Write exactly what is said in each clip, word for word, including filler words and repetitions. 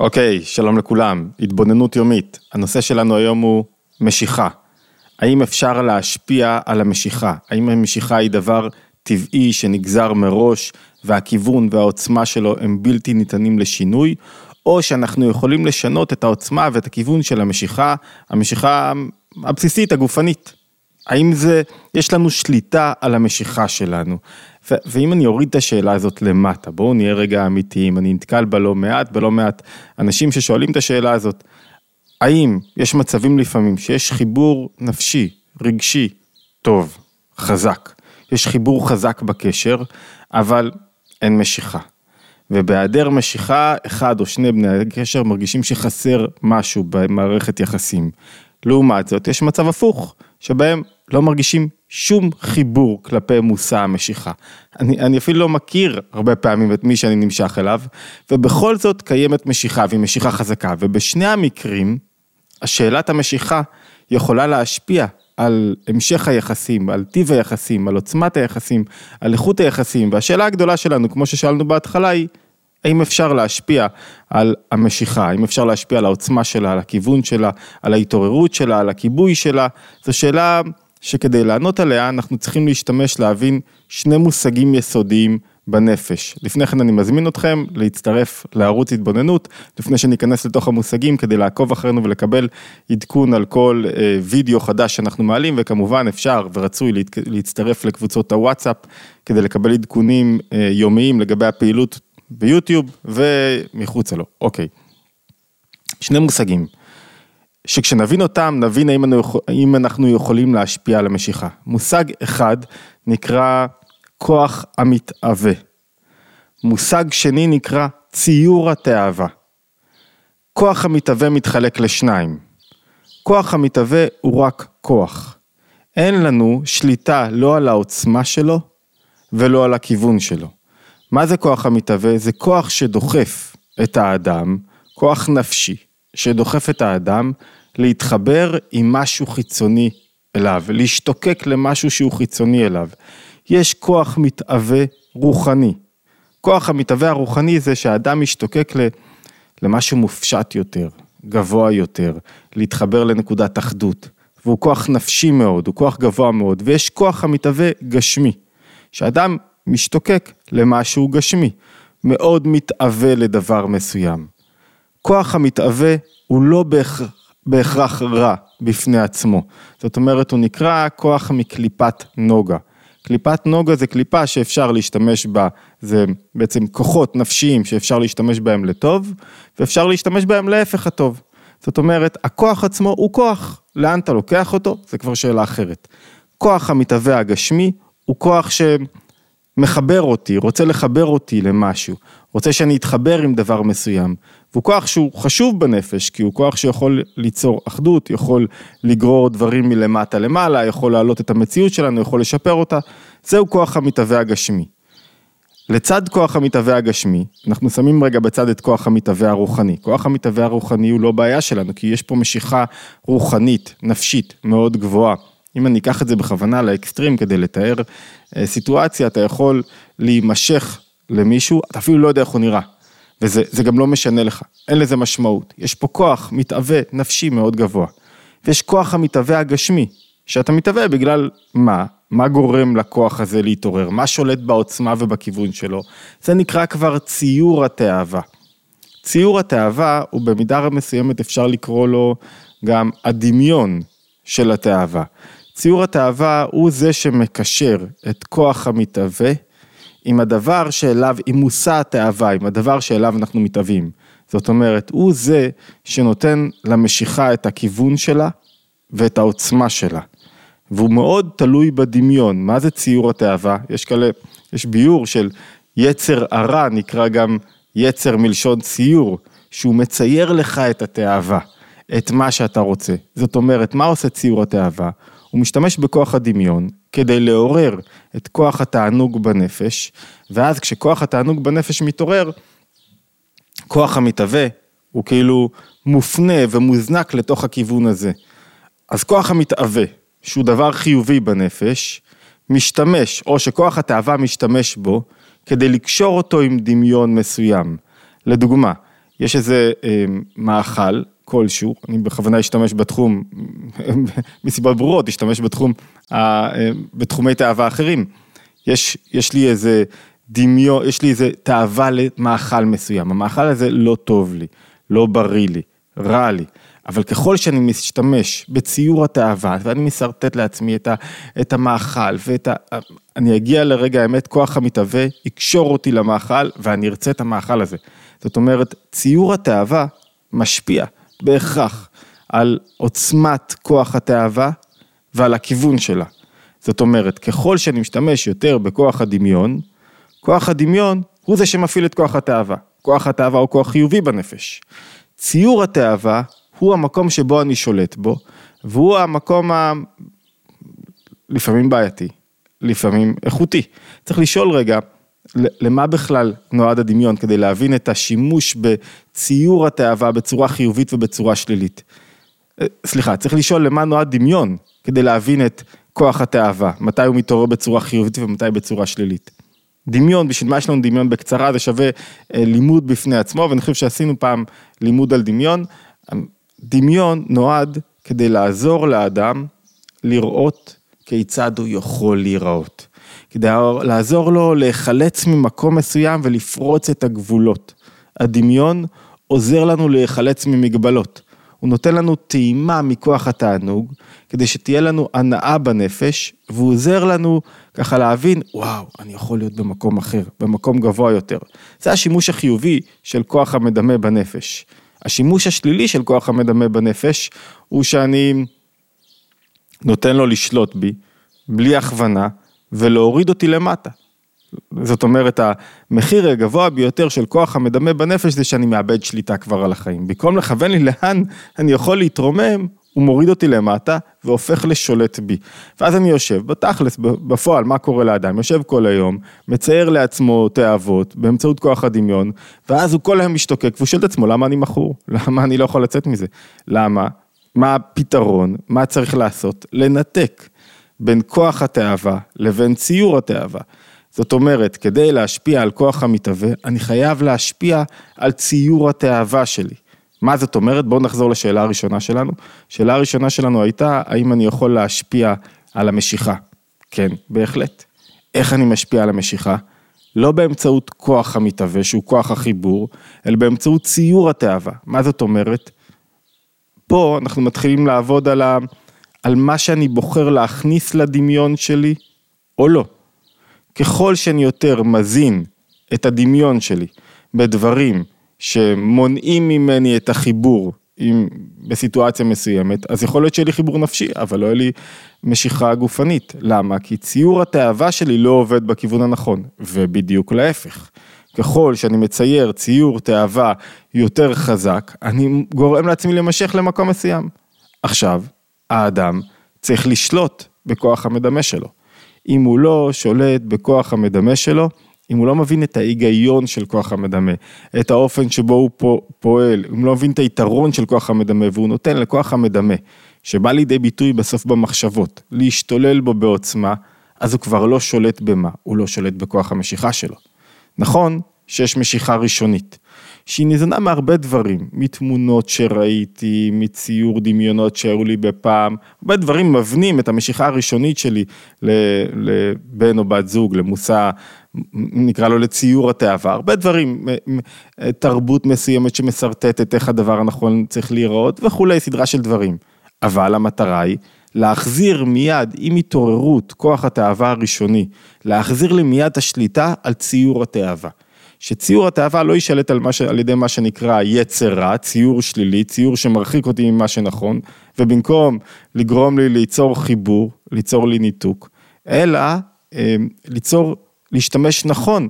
אוקיי, שלום לכולם, התבוננות יומית. הנושא שלנו היום הוא משיכה. האם אפשר להשפיע על המשיכה? האם המשיכה היא דבר טבעי שנגזר מראש, והכיוון והעוצמה שלו הם בלתי ניתנים לשינוי, או שאנחנו יכולים לשנות את העוצמה ואת הכיוון של המשיכה, המשיכה הבסיסית, הגופנית? האם זה, יש לנו שליטה על המשיכה שלנו? ו- ואם אני אוריד את השאלה הזאת למטה, בואו נהיה רגע אמיתיים, אני נתקל בלא מעט, בלא מעט אנשים ששואלים את השאלה הזאת, האם יש מצבים לפעמים שיש חיבור נפשי, רגשי, טוב, חזק, יש חיבור חזק בקשר, אבל אין משיכה. ובהיעדר משיכה, אחד או שני בני הקשר מרגישים שחסר משהו במערכת יחסים. לעומת זאת, יש מצב הפוך, שבהם לא מרגישים שום חיבור כלפי מושא המשיכה. אני, אני אפילו לא מכיר הרבה פעמים את מי שאני נמשך אליו, ובכל זאת קיימת משיכה, והיא משיכה חזקה, ובשני המקרים, השאלת המשיכה יכולה להשפיע על המשך היחסים, על טיב היחסים, על עוצמת היחסים, על איכות היחסים, והשאלה הגדולה שלנו, כמו ששאלנו בהתחלה, היא, האם אפשר להשפיע על המשיכה, האם אפשר להשפיע על העוצמה שלה, על הכיוון שלה, על ההתעוררות שלה, על הכיבוי שלה, זו שאלה שכדי לענות עליה, אנחנו צריכים להשתמש להבין שני מושגים יסודיים בנפש. לפני כן אני מזמין אתכם להצטרף לערוץ התבוננות, לפני שניכנס לתוך המושגים, כדי לעקוב אחרינו ולקבל עדכון על כל וידאו חדש שאנחנו מעלים, וכמובן אפשר ורצוי להצטרף לקבוצות הוואטסאפ, כדי לקבל עדכונים יומיים לגבי הפעילות ביוטיוב ומחוצה לו. אוקיי. שני מושגים. שכשנבין אותם, נבין האם אנחנו יכולים להשפיע על המשיכה. מושג אחד נקרא כוח המתאווה. מושג שני נקרא ציור התאווה. כוח המתאווה מתחלק לשניים. כוח המתאווה הוא רק כוח. אין לנו שליטה לא על העוצמה שלו ולא על הכיוון שלו. מה זה כוח המתאווה? זה כוח שדוחף את האדם, כוח נפשי שדוחף את האדם להתחבר עם משהו חיצוני אליו, להשתוקק למשהו שהוא חיצוני אליו. יש כוח מתאווה רוחני. כוח המתאווה הרוחני זה שהאדם משתוקק למשהו מופשט יותר, גבוה יותר, להתחבר לנקודת אחדות. והוא כוח נפשי מאוד, הוא כוח גבוה מאוד, ויש כוח המתאווה גשמי, שהאדם משתוקק למשהו גשמי, מאוד מתאווה לדבר מסוים. כוח המתאווה הוא לא בהכרח רע בפני עצמו. זאת אומרת, הוא נקרא כוח מקליפת נוגה. קליפת נוגה זה קליפה שאפשר להשתמש בה, זה בעצם כוחות נפשיים שאפשר להשתמש בהם לטוב, ואפשר להשתמש בהם להפך הטוב. זאת אומרת, הכוח עצמו הוא כוח. לאן אתה לוקח אותו? זה כבר שאלה אחרת. כוח המתאווה הגשמי הוא כוח ש... מחבר אותי, רוצה לחבר אותי למשהו, רוצה שאני אתחבר עם דבר מסוים, והוא כוח שהוא חשוב בנפש, כי הוא כוח שיכול ליצור אחדות, יכול לגרור דברים מלמטה למעלה, יכול להעלות את המציאות שלנו, יכול לשפר אותה, זהו כוח המתאווה הגשמי. לצד כוח המתאווה הגשמי, אנחנו שמים רגע בצד את כוח המתאווה הרוחני, כוח המתאווה הרוחני הוא לא בעיה שלנו, כי יש פה משיכה רוחנית, נפשית, מאוד גבוהה, אם אני אקח את זה בכוונה לאקסטרים כדי לתאר סיטואציה, אתה יכול להימשך למישהו, אתה אפילו לא יודע איך הוא נראה, וזה זה גם לא משנה לך, אין לזה משמעות. יש פה כוח מתאווה נפשי מאוד גבוה, ויש כוח המתאווה הגשמי, שאתה מתאווה בגלל מה, מה גורם לכוח הזה להתעורר, מה שולט בעוצמה ובכיוון שלו, זה נקרא כבר ציור התאווה. ציור התאווה הוא במידה מסוימת אפשר לקרוא לו גם הדמיון של התאווה. ציור התאווה הוא זה שמקשר את כוח המתאווה עם הדבר שאליו, עם מושא התאווה, עם הדבר שאליו אנחנו מתאווים. זאת אומרת, הוא זה שנותן למשיכה את הכיוון שלה ואת העוצמה שלה. והוא מאוד תלוי בדמיון. מה זה ציור התאווה? יש כאלה, יש ביור של יצר הרע, נקרא גם יצר מלשון ציור, שהוא מצייר לך את התאווה. את מה שאתה רוצה. זאת אומרת, מה עושה ציור התאווה? הוא משתמש בכוח הדמיון, כדי לעורר את כוח התענוג בנפש, ואז כשכוח התענוג בנפש מתעורר, כוח המתאווה הוא כאילו מופנה ומוזנק לתוך הכיוון הזה. אז כוח המתאווה, שהוא דבר חיובי בנפש, משתמש, או שכוח התאווה משתמש בו, כדי לקשור אותו עם דמיון מסוים. לדוגמה, יש איזה אה, מאכל כלשהו, אני בכוונה אשתמש בתחום, מסיבות ברורות, אשתמש בתחום, אה, בתחומי תאווה אחרים. יש, יש לי איזה דמיון, יש לי איזה תאווה למאכל מסוים, המאכל הזה לא טוב לי, לא בריא לי, רע לי, אבל ככל שאני משתמש בציור התאווה, ואני מסרטט לעצמי את, ה, את המאכל, ואת ה, אני אגיע לרגע האמת, כוח המתאווה, יקשור אותי למאכל, ואני ארצה את המאכל הזה. זאת אומרת, ציור התאווה משפיע בהכרח על עוצמת כוח התאווה, ועל הכיוון שלה. זאת אומרת, ככל שאני משתמש יותר בכוח הדמיון, כוח הדמיון הוא זה שמפעיל את כוח התאווה. כוח התאווה הוא כוח חיובי בנפש. ציור התאווה הוא המקום שבו אני שולט בו, והוא המקום ה... לפעמים בעייתי, לפעמים איכותי. צריך לשאול רגע, למה בכלל נועד הדמיון, כדי להבין את השימוש בציור התאווה בצורה חיובית ובצורה שלילית. סליחה, צריך לשאול למה נועד דמיון, כדי להבין את כוח התאווה, מתי הוא מתעורר בצורה חיובית ומתי בצורה שלילית. דמיון, בשביל מה יש לנו דמיון בקצרה, זה שווה לימוד בפני עצמו, ואני חושב שעשינו פעם לימוד על דמיון. דמיון נועד כדי לעזור לאדם לראות כיצד הוא יכול להיראות. כדי לעזור לו להיחלץ ממקום מסוים ולפרוץ את הגבולות. הדמיון עוזר לנו להיחלץ ממגבלות. הוא נותן לנו טעימה מכוח התענוג, כדי שתהיה לנו הנאה בנפש, והוא עוזר לנו ככה להבין, וואו, אני יכול להיות במקום אחר, במקום גבוה יותר. זה השימוש החיובי של כוח המדמה בנפש. השימוש השלילי של כוח המדמה בנפש, הוא שאני נותן לו לשלוט בי, בלי הכוונה, ולהוריד אותי למטה. זאת אומרת, המחיר הגבוה ביותר של כוח המדמה בנפש, זה שאני מאבד שליטה כבר על החיים. במקום לכוון לי לאן אני יכול להתרומם, הוא מוריד אותי למטה, והופך לשולט בי. ואז אני יושב, בתכלס, בפועל, מה קורה לאדם? יושב כל היום, מצייר לעצמו תאוות, באמצעות כוח הדמיון, ואז הוא כל היום משתוקק, והוא שואל את עצמו, למה אני מכור? למה אני לא יכול לצאת מזה? למה? מה הפתרון? מה צריך לעשות? לנתק בין כוח התאווה לבין ציור התאווה. זאת אומרת, כדי להשפיע על כוח המתהווה, אני חייב להשפיע על ציור התאווה שלי. מה זאת אומרת? בואו נחזור לשאלה הראשונה שלנו. שאלה הראשונה שלנו הייתה, האם אני יכול להשפיע על המשיכה? כן, בהחלט. איך אני משפיע על המשיכה? לא באמצעות כוח המתהווה, שהוא כוח החיבור, אלא באמצעות ציור התאווה. מה זאת אומרת? פה אנחנו מתחילים לעבוד על, ה... על מה שאני בוחר להכניס לדמיון שלי, או לא. ככל שאני יותר מזין את הדמיון שלי בדברים שמונעים ממני את החיבור עם, בסיטואציה מסוימת, אז יכול להיות שיהיה לי חיבור נפשי, אבל לא יהיה לי משיכה גופנית. למה? כי ציור התאווה שלי לא עובד בכיוון הנכון, ובדיוק להפך. ככל שאני מצייר ציור תאווה יותר חזק, אני גורם לעצמי למשך למקום מסוים. עכשיו, האדם צריך לשלוט בכוח המדמה שלו. אם הוא לא שולט בכוח המדמה שלו, אם הוא לא מבין את ההיגיון של כוח המדמה, את האופן שבו הוא פועל, אם הוא לא מבין את היתרון של כוח המדמה, והוא נותן לכוח המדמה, שבא לידי ביטוי בסוף במחשבות, להשתולל בו בעוצמה, אז הוא כבר לא שולט במה, הוא לא שולט בכוח המשיכה שלו. נכון שיש משיכה ראשונית, שהיא ניזונה מהרבה דברים, מתמונות שראיתי, מציור דמיונות שהיו לי בפעם, הרבה דברים מבנים את המשיכה הראשונית שלי לבן או בת זוג, למושא, נקרא לו לציור התאווה, הרבה דברים, תרבות מסוימת שמסרטטת איך הדבר הנכון צריך להיראות, וכולי סדרה של דברים. אבל המטרה היא, להחזיר מיד עם התעוררות כוח התאווה הראשוני, להחזיר לי מיד השליטה על ציור התאווה. שציור התאווה לא יישלט על, מה ש... על ידי מה שנקרא יצרה, ציור שלילי, ציור שמרחיק אותי ממה שנכון, ובמקום לגרום לי ליצור חיבור, ליצור לי ניתוק, אלא ליצור, להשתמש נכון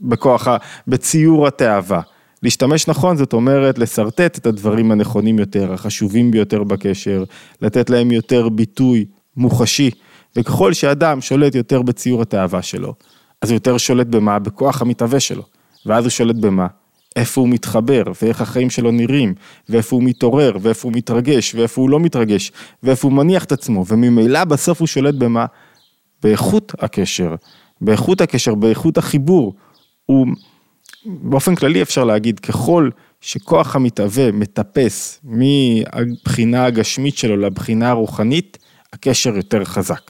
בכוח, בציור התאווה. להשתמש נכון, זאת אומרת, לסרטט את הדברים הנכונים יותר, החשובים ביותר בקשר, לתת להם יותר ביטוי מוחשי, וככל שאדם שולט יותר בציור התאווה שלו, אז הוא יותר שולט במה? בכוח המתהווה שלו. ואז הוא שולט במה? איפה הוא מתחבר, ואיך החיים שלו נראים, ואיפה הוא מתעורר, ואיפה הוא מתרגש, ואיפה הוא לא מתרגש, ואיפה הוא מניח את עצמו, וממילא בסוף הוא שולט במה? באיכות הקשר, באיכות הקשר, באיכות החיבור. הוא... באופן כללי אפשר להגיד, ככל שכוח המתהווה מטפס מבחינה הגשמית שלו לבחינה הרוחנית, הקשר יותר חזק.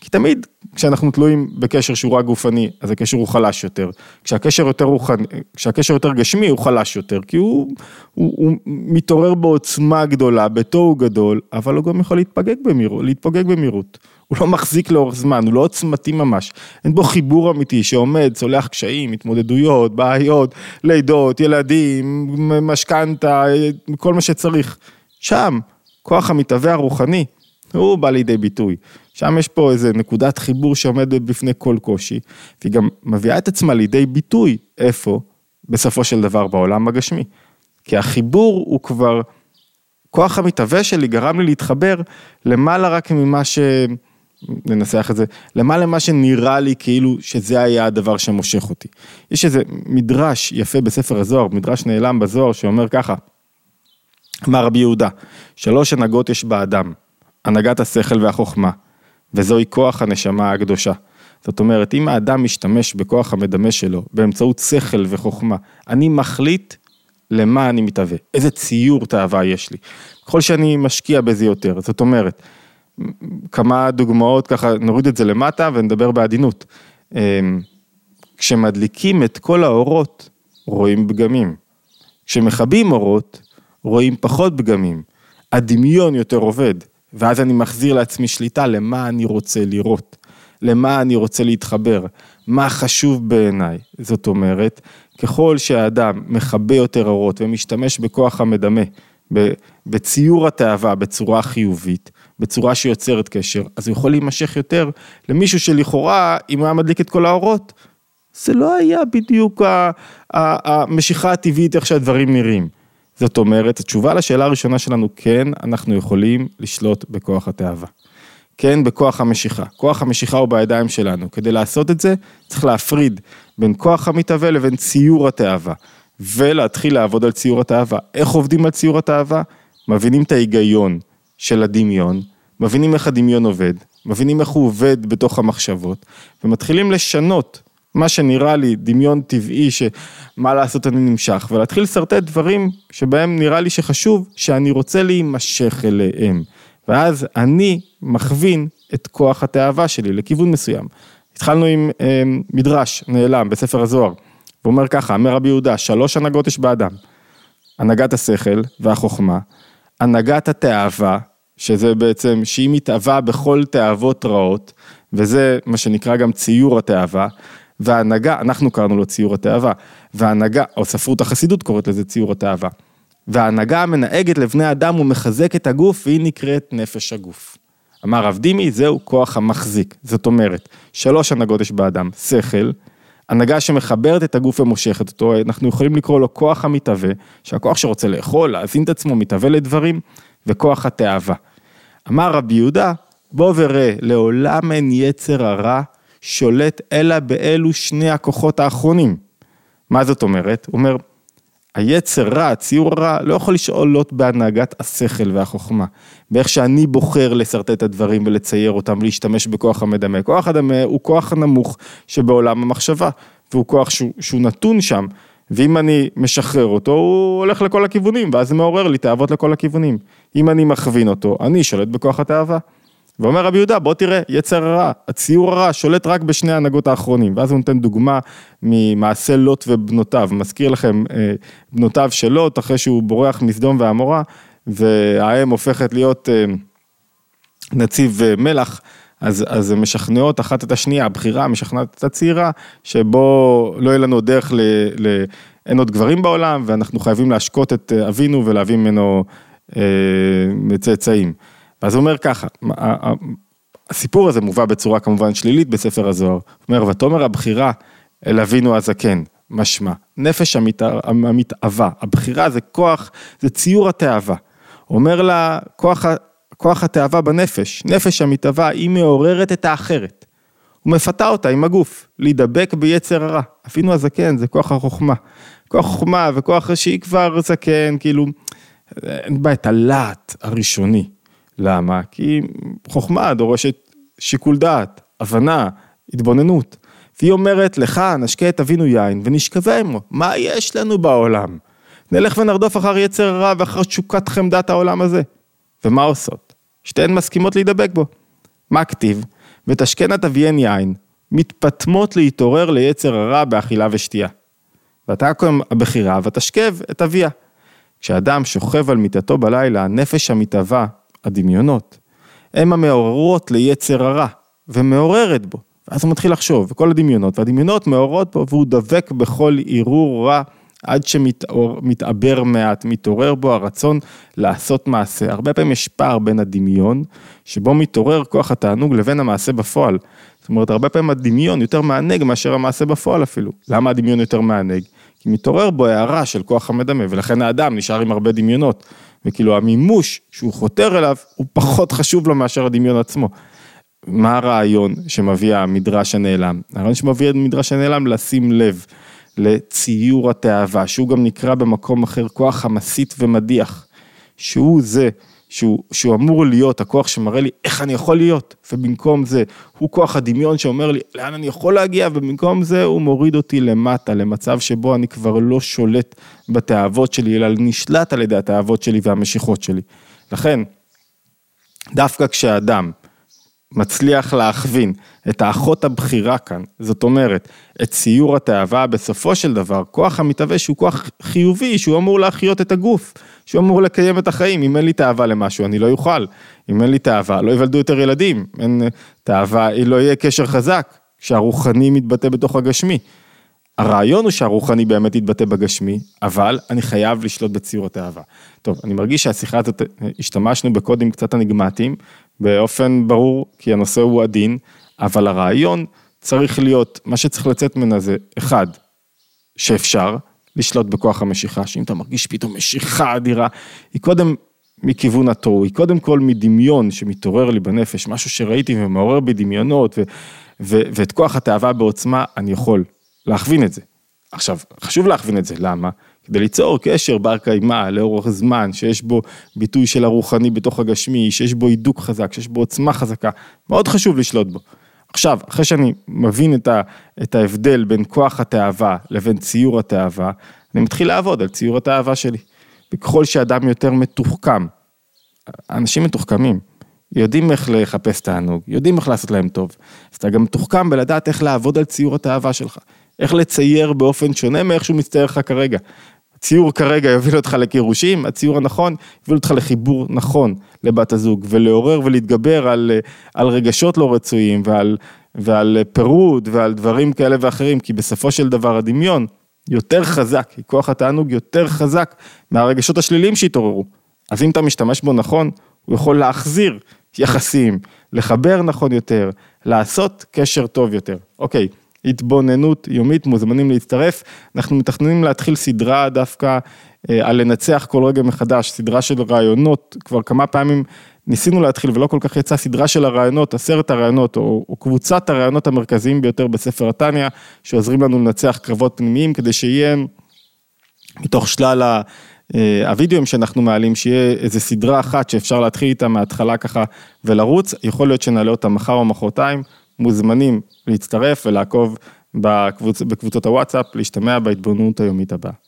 כי תמיד כשאנחנו תלויים בקשר שהוא רק גופני, אז הקשר הוא חלש יותר. כשהקשר יותר, רוחני, כשהקשר יותר גשמי הוא חלש יותר, כי הוא, הוא, הוא מתעורר בעוצמה גדולה, ביתו הוא גדול, אבל הוא גם יכול להתפוגג במהירות, להתפוגג במהירות. הוא לא מחזיק לאורך זמן, הוא לא עוצמתי ממש. אין בו חיבור אמיתי שעומד, צולח קשיים, התמודדויות, בעיות, לידות, ילדים, משכנתה, כל מה שצריך. שם, כוח המתהווה הרוחני, הוא בא לידי ביטוי. שם יש פה איזה נקודת חיבור שעומדת בפני כל קושי, והיא גם מביאה את עצמה לידי ביטוי, איפה? בסופו של דבר בעולם הגשמי. כי החיבור הוא כבר, כוח המתהווה שלי גרם לי להתחבר למעלה רק ממה ש... ננסח את זה, למעלה מה שנראה לי כאילו שזה היה הדבר שמושך אותי. יש איזה מדרש יפה בספר הזוהר, מדרש נעלם בזוהר שאומר ככה, אמר רבי יהודה, שלוש הנהגות יש באדם, הנהגת השכל והחוכמה, וזוהי כוח הנשמה הקדושה. זאת אומרת, אם האדם משתמש בכוח המדמה שלו, באמצעות שכל וחוכמה, אני מחליט למה אני מתהווה, איזה ציור תאווה יש לי, ככל שאני משקיע בזה יותר. זאת אומרת, כמה דוגמאות, ככה נוריד את זה למטה ונדבר בעדינות. כשמדליקים את כל האורות, רואים פגמים. כשמכבים אורות, רואים פחות פגמים. הדמיון יותר עובד. ואז אני מחזיר לעצמי שליטה למה אני רוצה לראות, למה אני רוצה להתחבר, מה חשוב בעיניי. זאת אומרת, ככל שהאדם מכבה יותר אורות ומשתמש בכוח המדמה, בציור התאווה, בצורה חיובית, בצורה שיוצרת קשר, אז הוא יכול להימשך יותר למישהו שלכאורה, אם הוא היה מדליק את כל האורות, זה לא היה בדיוק המשיכה הטבעית איך שהדברים נראים. זאת אומרת, התשובה לשאלה הראשונה שלנו, כן, אנחנו יכולים לשלוט בכוח התאווה. כן, בכוח המשיכה. כוח המשיכה הוא בידיים שלנו. כדי לעשות את זה, צריך להפריד בין כוח המתהווה לבין ציור התאווה, ולהתחיל לעבוד על ציור התאווה. איך עובדים על ציור התאווה? מבינים את ההיגיון של הדמיון, מבינים איך הדמיון עובד, מבינים איך הוא עובד בתוך המחשבות, ומתחילים לשנות מה שנראה לי דמיון טבעי, שמה לעשות אני נמשך, ולהתחיל לסרטט דברים שבהם נראה לי שחשוב, שאני רוצה להימשך אליהם, ואז אני מכווין את כוח התאווה שלי לכיוון מסוים. התחלנו עם אה, מדרש נעלם בספר הזוהר, הוא אומר ככה, אמר רבי יהודה, שלוש הנהגות יש באדם, הנהגת השכל והחוכמה, הנהגת התאווה, שזה בעצם שהיא מתאווה בכל תאוות רעות, וזה מה שנקרא גם ציור התאווה, והנהגה, אנחנו קראנו לו ציור התאווה, והנהגה, או ספרות החסידות קוראת לזה ציור התאווה, והנהגה המנהגת לבני אדם ומחזק את הגוף, והיא נקראת נפש הגוף. אמר רב דימי, זהו כוח המחזיק, זאת אומרת, שלוש הנהגות יש באדם, שכל, הנהגה שמחברת את הגוף ומושכת אותו, אנחנו יכולים לקרוא לו כוח המתהווה, שהכוח שרוצה לאכול, להזין את עצמו, מתהווה לדברים, וכוח התאווה. אמר רבי יהודה, בוא וראה, לעולם אין יצר הרע, שולט אלא באלו שני הכוחות האחרונים. מה זאת אומרת? הוא אומר, היצר רע, הציור הרע, לא יכול לשאולות בהנהגת השכל והחוכמה, באיך שאני בוחר לסרטט את הדברים ולצייר אותם, ולהשתמש בכוח המדמה. כוח הדמה הוא כוח נמוך שבעולם המחשבה, והוא כוח שהוא, שהוא נתון שם, ואם אני משחרר אותו, הוא הולך לכל הכיוונים, ואז זה מעורר לי תאוות לכל הכיוונים. אם אני מכווין אותו, אני שולט בכוח התאווה. ואומר רבי יהודה, בוא תראה, יצר הרע, הציור הרע שולט רק בשני ההנהגות האחרונים, ואז הוא נותן דוגמה ממעשה לוט ובנותיו, מזכיר לכם, בנותיו של לוט, אחרי שהוא בורח מסדום ועמורה, והאם הופכת להיות נציב מלח, אז, אז משכנעות אחת את השנייה, הבחירה משכנעת את הצעירה, שבו לא יהיה לנו דרך ל, ל, אין עוד גברים בעולם, ואנחנו חייבים להשקות את אבינו, ולהביא ממנו אה, צאצאים. אז הוא אומר ככה, הסיפור הזה מובא בצורה כמובן שלילית בספר הזוהר, הוא אומר, ותאמר הבחירה אל אבינו הזקן, משמע, נפש המתאווה, הבחירה זה כוח, זה ציור התאווה, הוא אומר לה, כוח, כוח התאווה בנפש, נפש המתאווה היא מעוררת את האחרת, הוא מפתה אותה עם הגוף, להידבק ביצר הרע, אבינו הזקן זה כוח החוכמה, כוח חוכמה וכוח שהיא כבר זקן, כאילו, אין בה את הלהט הראשוני, למה? כי חוכמה דורשת שיקול דעת, הבנה, התבוננות. והיא אומרת, לך נשקה את אבינו יין ונשכבה עמו, מה יש לנו בעולם? נלך ונרדוף אחר יצר רע ואחר תשוקת חמדת העולם הזה. ומה עושות? שתיהן מסכימות להידבק בו. מה כתיב? ותשקנה תביאן יין, מתפתמות להתעורר ליצר הרע באכילה ושתייה. ותקום הבחירה ותשכב את אביה. כשאדם שוכב על מיטתו בלילה, הנפש המתהווה, הדמיונות, הם המעוררות ליצר הרע, ומעוררת בו. ואז הוא מתחיל לחשוב, וכל הדמיונות, והדמיונות מעוררות בו, והוא דבק בכל עירור רע, עד שמתעבר מעט, מתעורר בו הרצון לעשות מעשה. הרבה פעמים יש פער בין הדמיון, שבו מתעורר כוח התענוג לבין המעשה בפועל. זאת אומרת, הרבה פעמים הדמיון יותר מענג מאשר המעשה בפועל אפילו. למה הדמיון יותר מענג? כי מתעורר בו הערה של כוח המדמה, ולכן האדם נשאר עם הרבה דמיונות, וכאילו המימוש שהוא חותר אליו, הוא פחות חשוב לו מאשר הדמיון עצמו. מה הרעיון שמביא המדרש הנעלם? הרעיון שמביא המדרש הנעלם לשים לב, לציור התאווה, שהוא גם נקרא במקום אחר כוח המסית ומדיח, שהוא זה, שהוא, שהוא אמור להיות הכוח שמראה לי איך אני יכול להיות, ובמקום זה הוא כוח הדמיון שאומר לי לאן אני יכול להגיע, ובמקום זה הוא מוריד אותי למטה, למצב שבו אני כבר לא שולט בתאוות שלי, אלא נשלט על ידי התאוות שלי והמשיכות שלי. לכן, דווקא כשהאדם מצליח להכווין את האחות הבחירה כאן, זאת אומרת, את ציור התאווה, בסופו של דבר, כוח המתאווה שהוא כוח חיובי, שהוא אמור להחיות את הגוף, שהוא אמור לקיים את החיים, אם אין לי תאווה למשהו, אני לא יוכל, אם אין לי תאווה, לא יוולדו יותר ילדים, אין תאווה, לא יהיה קשר חזק, שהרוחני מתבטא בתוך הגשמי, הרעיון הוא שהרוחני באמת יתבטא בגשמי, אבל אני חייב לשלוט בציור התאווה. טוב, אני מרגיש שהשיחה הזאת, השתמשנו בקודים קצת אניגמטיים, באופן ברור, כי הנושא הוא עדין, אבל הרעיון צריך להיות, מה שצריך לצאת מן הזה, אחד, שאפשר לשלוט בכוח המשיכה, שאם אתה מרגיש פתאום משיכה אדירה, היא קודם מכיוון התור, היא קודם כל מדמיון שמתעורר לי בנפש, משהו שראיתי ומעורר בדמיונות, ו- ו- ואת כוח התאווה בעוצמה, אני יכול להכווין את זה. עכשיו, חשוב להכווין את זה, למה? כדי ליצור קשר בר קיימה לאורך זמן, שיש בו ביטוי של הרוחני בתוך הגשמי, שיש בו עידוק חזק, שיש בו עוצמה חזקה, מאוד חשוב לשלוט בו. עכשיו, אחרי שאני מבין את, ה, את ההבדל בין כוח התאווה לבין ציור התאווה, אני מתחיל לעבוד על ציור התאווה שלי. וככל שאדם יותר מתוחכם, אנשים מתוחכמים, יודעים איך לחפש תענוג, יודעים איך לעשות להם טוב, אז אתה גם מתוחכם בלדעת איך לעבוד על ציור התאווה שלך, איך לצייר באופן שונה מאיכשהו מצטייר לך כרגע. הציור כרגע יוביל אותך לקירושים, הציור הנכון יוביל אותך לחיבור נכון לבת הזוג, ולעורר ולהתגבר על, על רגשות לא רצויים, ועל, ועל פירוד, ועל דברים כאלה ואחרים, כי בסופו של דבר הדמיון יותר חזק, כוח התענוג יותר חזק מהרגשות השליליים שהתעוררו. אז אם אתה משתמש בו נכון, הוא יכול להחזיר יחסים, לחבר נכון יותר, לעשות קשר טוב יותר. אוקיי. התבוננות יומית, מוזמנים להצטרף, אנחנו מתכננים להתחיל סדרה דווקא אה, על לנצח כל רגע מחדש, סדרה של רעיונות, כבר כמה פעמים ניסינו להתחיל ולא כל כך יצא, סדרה של הרעיונות, עשרת הרעיונות, או, או קבוצת הרעיונות המרכזיים ביותר בספר התניה, שעוזרים לנו לנצח קרבות פנימיים, כדי שיהיה מתוך שלל ה... הווידאוים שאנחנו מעלים, שיהיה איזו סדרה אחת שאפשר להתחיל איתה מההתחלה ככה ולרוץ, יכול להיות שנעלה אותה מחר או מחרתיים, מוזמנים להצטרף ולעקוב בקבוצ... בקבוצות הוואטסאפ, להשתמע בהתבוננות היומית הבאה.